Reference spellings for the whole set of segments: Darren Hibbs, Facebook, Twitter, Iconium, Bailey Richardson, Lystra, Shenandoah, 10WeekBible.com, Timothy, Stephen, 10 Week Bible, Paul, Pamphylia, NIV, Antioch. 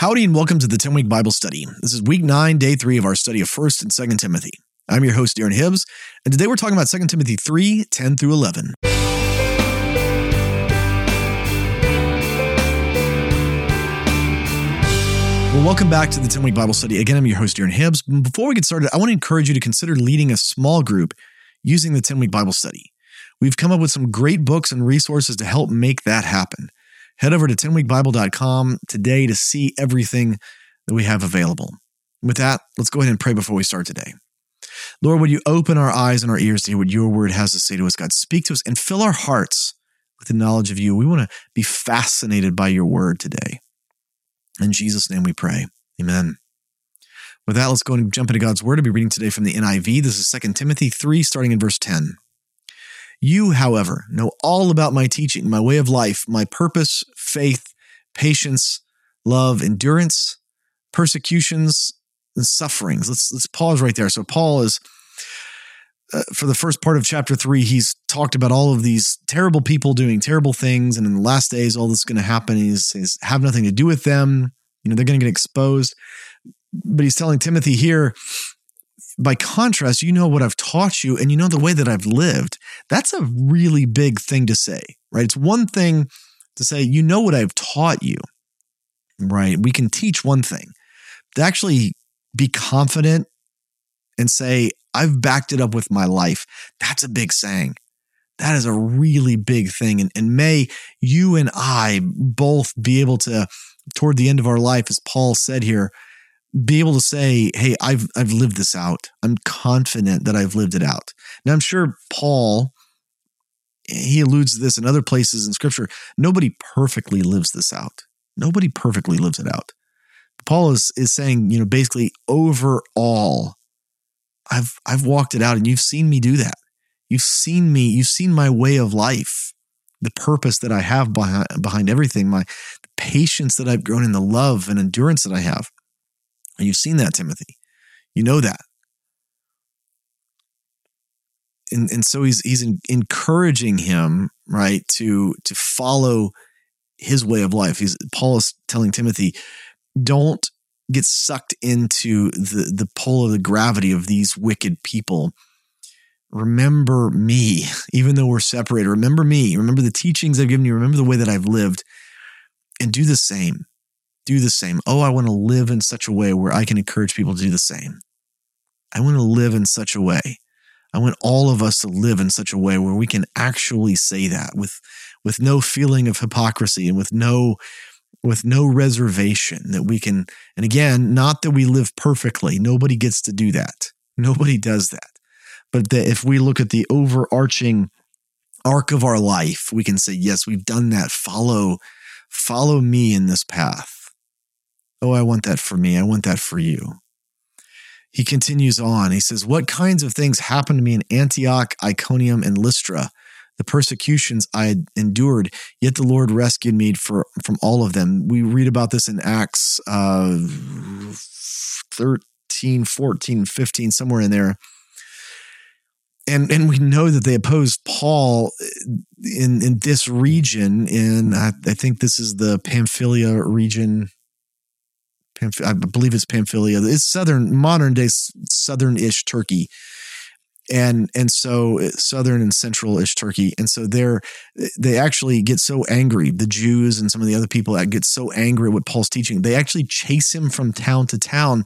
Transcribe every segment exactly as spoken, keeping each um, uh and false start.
Howdy and welcome to the ten week Bible Study. This is week nine, day three of our study of first and second Timothy. I'm your host, Darren Hibbs, and today we're talking about Second Timothy three, ten through eleven. Well, welcome back to the ten week Bible Study. Again, I'm your host, Darren Hibbs. Before we get started, I want to encourage you to consider leading a small group using the ten week Bible Study. We've come up with some great books and resources to help make that happen. Head over to ten week bible dot com today to see everything that we have available. With that, let's go ahead and pray before we start today. Lord, would you open our eyes and our ears to hear what your word has to say to us, God? Speak to us and fill our hearts with the knowledge of you. We want to be fascinated by your word today. In Jesus' name we pray. Amen. With that, let's go and jump into God's word. I'll be reading today from the N I V. This is Second Timothy three, starting in verse ten. You, however, know all about my teaching, my way of life, my purpose, faith, patience, love, endurance, persecutions, and sufferings. Let's let's pause right there. So Paul is, uh, for the first part of chapter three, he's talked about all of these terrible people doing terrible things, and in the last days, all this is going to happen is, is have nothing to do with them. You know, they're going to get exposed. But he's telling Timothy here, by contrast, you know what I've taught you and you know the way that I've lived. That's a really big thing to say, right? It's one thing to say, you know what I've taught you, right? We can teach one thing. To actually be confident and say, I've backed it up with my life. That's a big saying. That is a really big thing. And, and may you and I both be able to, toward the end of our life, as Paul said here, be able to say, hey, I've I've lived this out. I'm confident that I've lived it out. Now, I'm sure Paul, he alludes to this in other places in Scripture. Nobody perfectly lives this out. Nobody perfectly lives it out. Paul is, is saying, you know, basically overall, I've I've walked it out and you've seen me do that. You've seen me, you've seen my way of life, the purpose that I have behind, behind everything, my the patience that I've grown in, the love and endurance that I have. And you've seen that, Timothy. You know that. And and so he's he's encouraging him, right, to to follow his way of life. He's Paul is telling Timothy, don't get sucked into the, the pull of the gravity of these wicked people. Remember me, even though we're separated. Remember me. Remember the teachings I've given you. Remember the way that I've lived. And do the same. Do the same. Oh, I want to live in such a way where I can encourage people to do the same. I want to live in such a way. I want all of us to live in such a way where we can actually say that with, with no feeling of hypocrisy and with no, with no reservation that we can, and again, not that we live perfectly. Nobody gets to do that. Nobody does that. But that if we look at the overarching arc of our life, we can say, yes, we've done that. Follow, follow me in this path. Oh, I want that for me. I want that for you. He continues on. He says, what kinds of things happened to me in Antioch, Iconium, and Lystra? The persecutions I had endured, yet the Lord rescued me for, from all of them. We read about this in Acts uh, thirteen, fourteen, fifteen, somewhere in there. And and we know that they opposed Paul in, in this region. In I, I think this is the Pamphylia region. I believe it's Pamphylia. It's southern, modern day southern-ish Turkey, and and so southern and central-ish Turkey. And so they're they actually get so angry. The Jews and some of the other people that get so angry at what Paul's teaching, they actually chase him from town to town,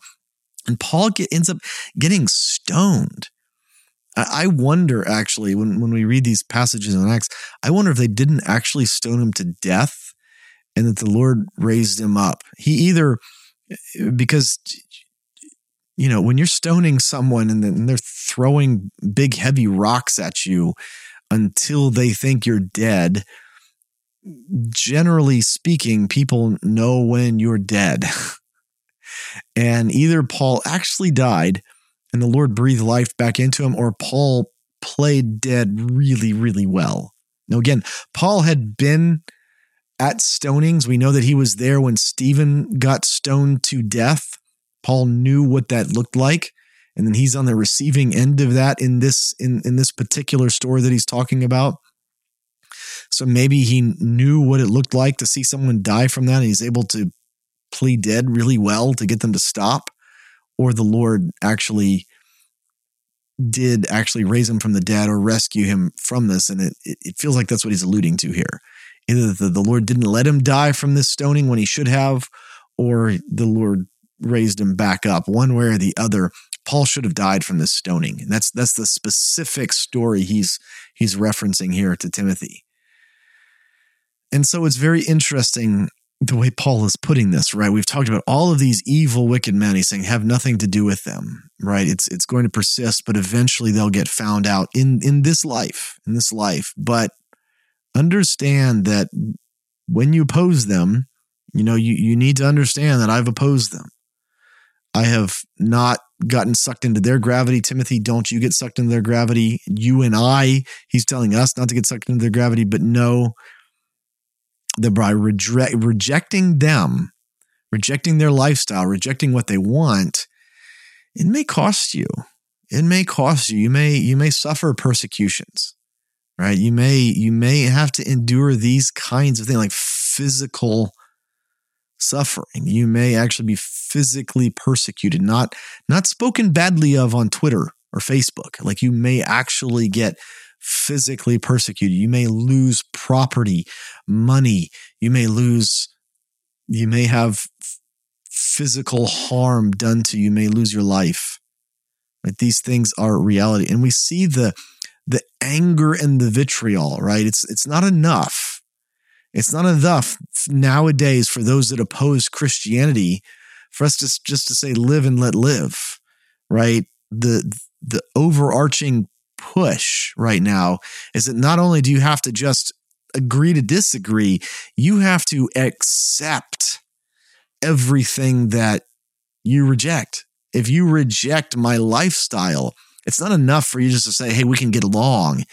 and Paul get, ends up getting stoned. I, I wonder actually when when we read these passages in Acts, I wonder if they didn't actually stone him to death, and that the Lord raised him up. He either Because, you know, when you're stoning someone and they're throwing big, heavy rocks at you until they think you're dead, generally speaking, people know when you're dead. And either Paul actually died and the Lord breathed life back into him, or Paul played dead really, really well. Now, again, Paul had been at stonings. We know that he was there when Stephen got stoned to death. Paul knew what that looked like. And then he's on the receiving end of that in this, in, in this particular story that he's talking about. So maybe he knew what it looked like to see someone die from that, and he's able to play dead really well to get them to stop, or the Lord actually did actually raise him from the dead or rescue him from this. And it, it feels like that's what he's alluding to here. Either the, the Lord didn't let him die from this stoning when he should have, or the Lord raised him back up. One way or the other, Paul should have died from this stoning. And that's that's the specific story he's he's referencing here to Timothy. And so it's very interesting the way Paul is putting this, right? We've talked about all of these evil, wicked men. He's saying have nothing to do with them, right? It's it's going to persist, but eventually they'll get found out in, in this life, in this life. But understand that when you oppose them, you know, you, you need to understand that I've opposed them. I have not gotten sucked into their gravity. Timothy, don't you get sucked into their gravity. You and I, he's telling us not to get sucked into their gravity, but know that by reject, rejecting them, rejecting their lifestyle, rejecting what they want, it may cost you. It may cost you. You may, you may suffer persecutions, right? You may, you may have to endure these kinds of things, like physical suffering. You may actually be physically persecuted, not not spoken badly of on Twitter or Facebook. Like you may actually get physically persecuted. You may lose property, money. You may lose, you may have physical harm done to you. You may lose your life. Like these things are reality. And we see the the anger and the vitriol, right? It's it's not enough. It's not enough nowadays for those that oppose Christianity for us to just to say live and let live, right? The the overarching push right now is that not only do you have to just agree to disagree, you have to accept everything that you reject. If you reject my lifestyle, it's not enough for you just to say, hey, we can get along.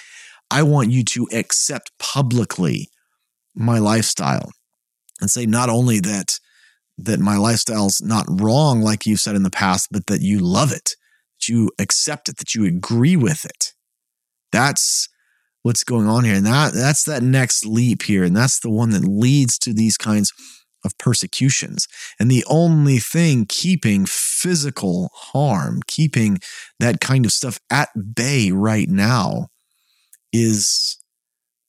I want you to accept publicly my lifestyle and say not only that that my lifestyle's not wrong like you've said in the past, but that you love it, that you accept it, that you agree with it. That's what's going on here. And that that's that next leap here. And that's the one that leads to these kinds of persecutions. And the only thing keeping physical harm, keeping that kind of stuff at bay right now is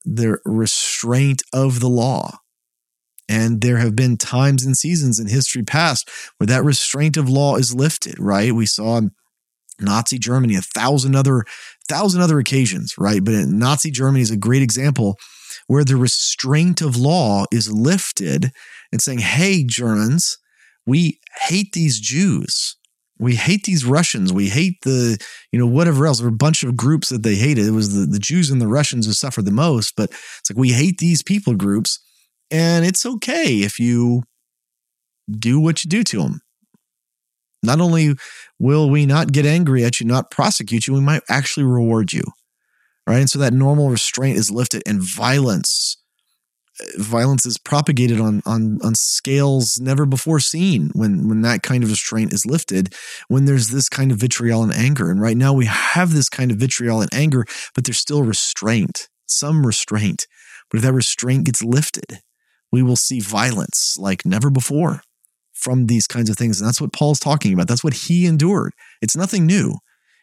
the restraint of the law. And there have been times and seasons in history past where that restraint of law is lifted, right? We saw in Nazi Germany, a thousand other, thousand other occasions, right? But in Nazi Germany is a great example where the restraint of law is lifted and saying, hey, Germans, we hate these Jews. We hate these Russians. We hate the, you know, whatever else. There were a bunch of groups that they hated. It was the, the Jews and the Russians who suffered the most. But it's like, we hate these people groups. And it's okay if you do what you do to them. Not only will we not get angry at you, not prosecute you, we might actually reward you. Right? And so that normal restraint is lifted and violence, violence is propagated on, on, on scales never before seen when, when that kind of restraint is lifted, when there's this kind of vitriol and anger. And right now we have this kind of vitriol and anger, but there's still restraint, some restraint. But if that restraint gets lifted, we will see violence like never before from these kinds of things. And that's what Paul's talking about. That's what he endured. It's nothing new.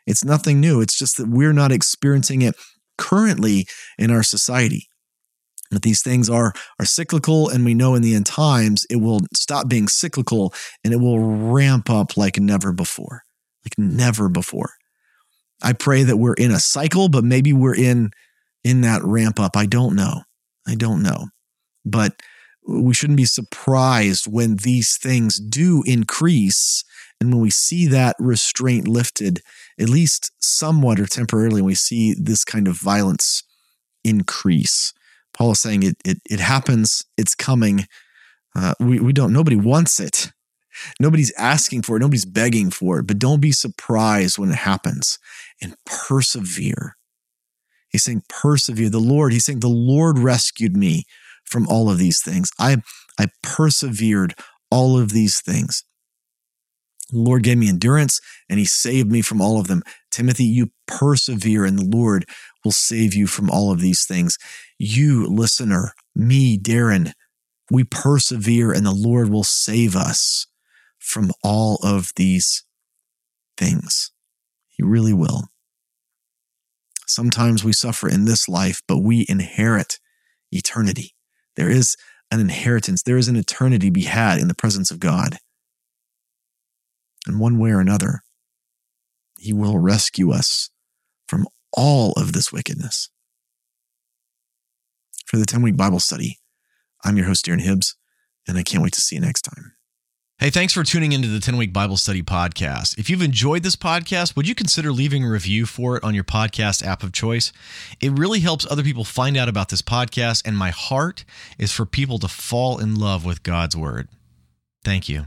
It's nothing new. It's just that we're not experiencing it currently in our society. That these things are are cyclical, and we know in the end times it will stop being cyclical and it will ramp up like never before, like never before. I pray that we're in a cycle, but maybe we're in in that ramp up. I don't know. I don't know. But we shouldn't be surprised when these things do increase and when we see that restraint lifted, at least somewhat or temporarily, we see this kind of violence increase. Paul is saying it, it, it happens. It's coming. Uh, we, we don't, nobody wants it. Nobody's asking for it. Nobody's begging for it, but don't be surprised when it happens and persevere. He's saying persevere. The Lord, he's saying the Lord rescued me from all of these things. I, I persevered all of these things. The Lord gave me endurance and he saved me from all of them. Timothy, you persevere and the Lord will save you from all of these things. You, listener, me, Darren, we persevere and the Lord will save us from all of these things. He really will. Sometimes we suffer in this life, but we inherit eternity. There is an inheritance. There is an eternity to be had in the presence of God. In one way or another, He will rescue us from all of this wickedness. For the ten-week Bible study, I'm your host, Darren Hibbs, and I can't wait to see you next time. Hey, thanks for tuning into the ten-week Bible Study podcast. If you've enjoyed this podcast, would you consider leaving a review for it on your podcast app of choice? It really helps other people find out about this podcast, and my heart is for people to fall in love with God's Word. Thank you.